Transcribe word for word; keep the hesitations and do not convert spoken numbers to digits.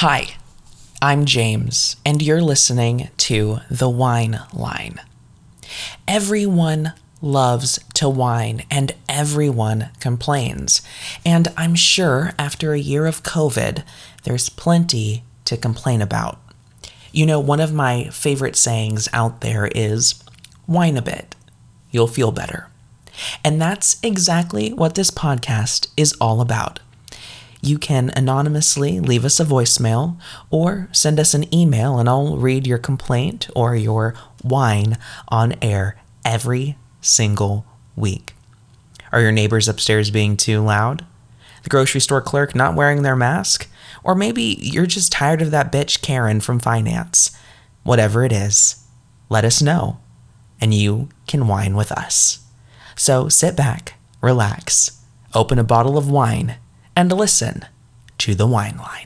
Hi, I'm James, and you're listening to The Wine Line. Everyone loves to wine, and everyone complains. And I'm sure after a year of COVID, there's plenty to complain about. You know, one of my favorite sayings out there is, "Wine a bit, you'll feel better." And that's exactly what this podcast is all about. You can anonymously leave us a voicemail or send us an email, and I'll read your complaint or your wine on air every single week. Are your neighbors upstairs being too loud? The grocery store clerk not wearing their mask? Or maybe you're just tired of that bitch Karen from finance. Whatever it is, let us know, and you can wine with us. So sit back, relax, open a bottle of wine, and listen to The Wine Line.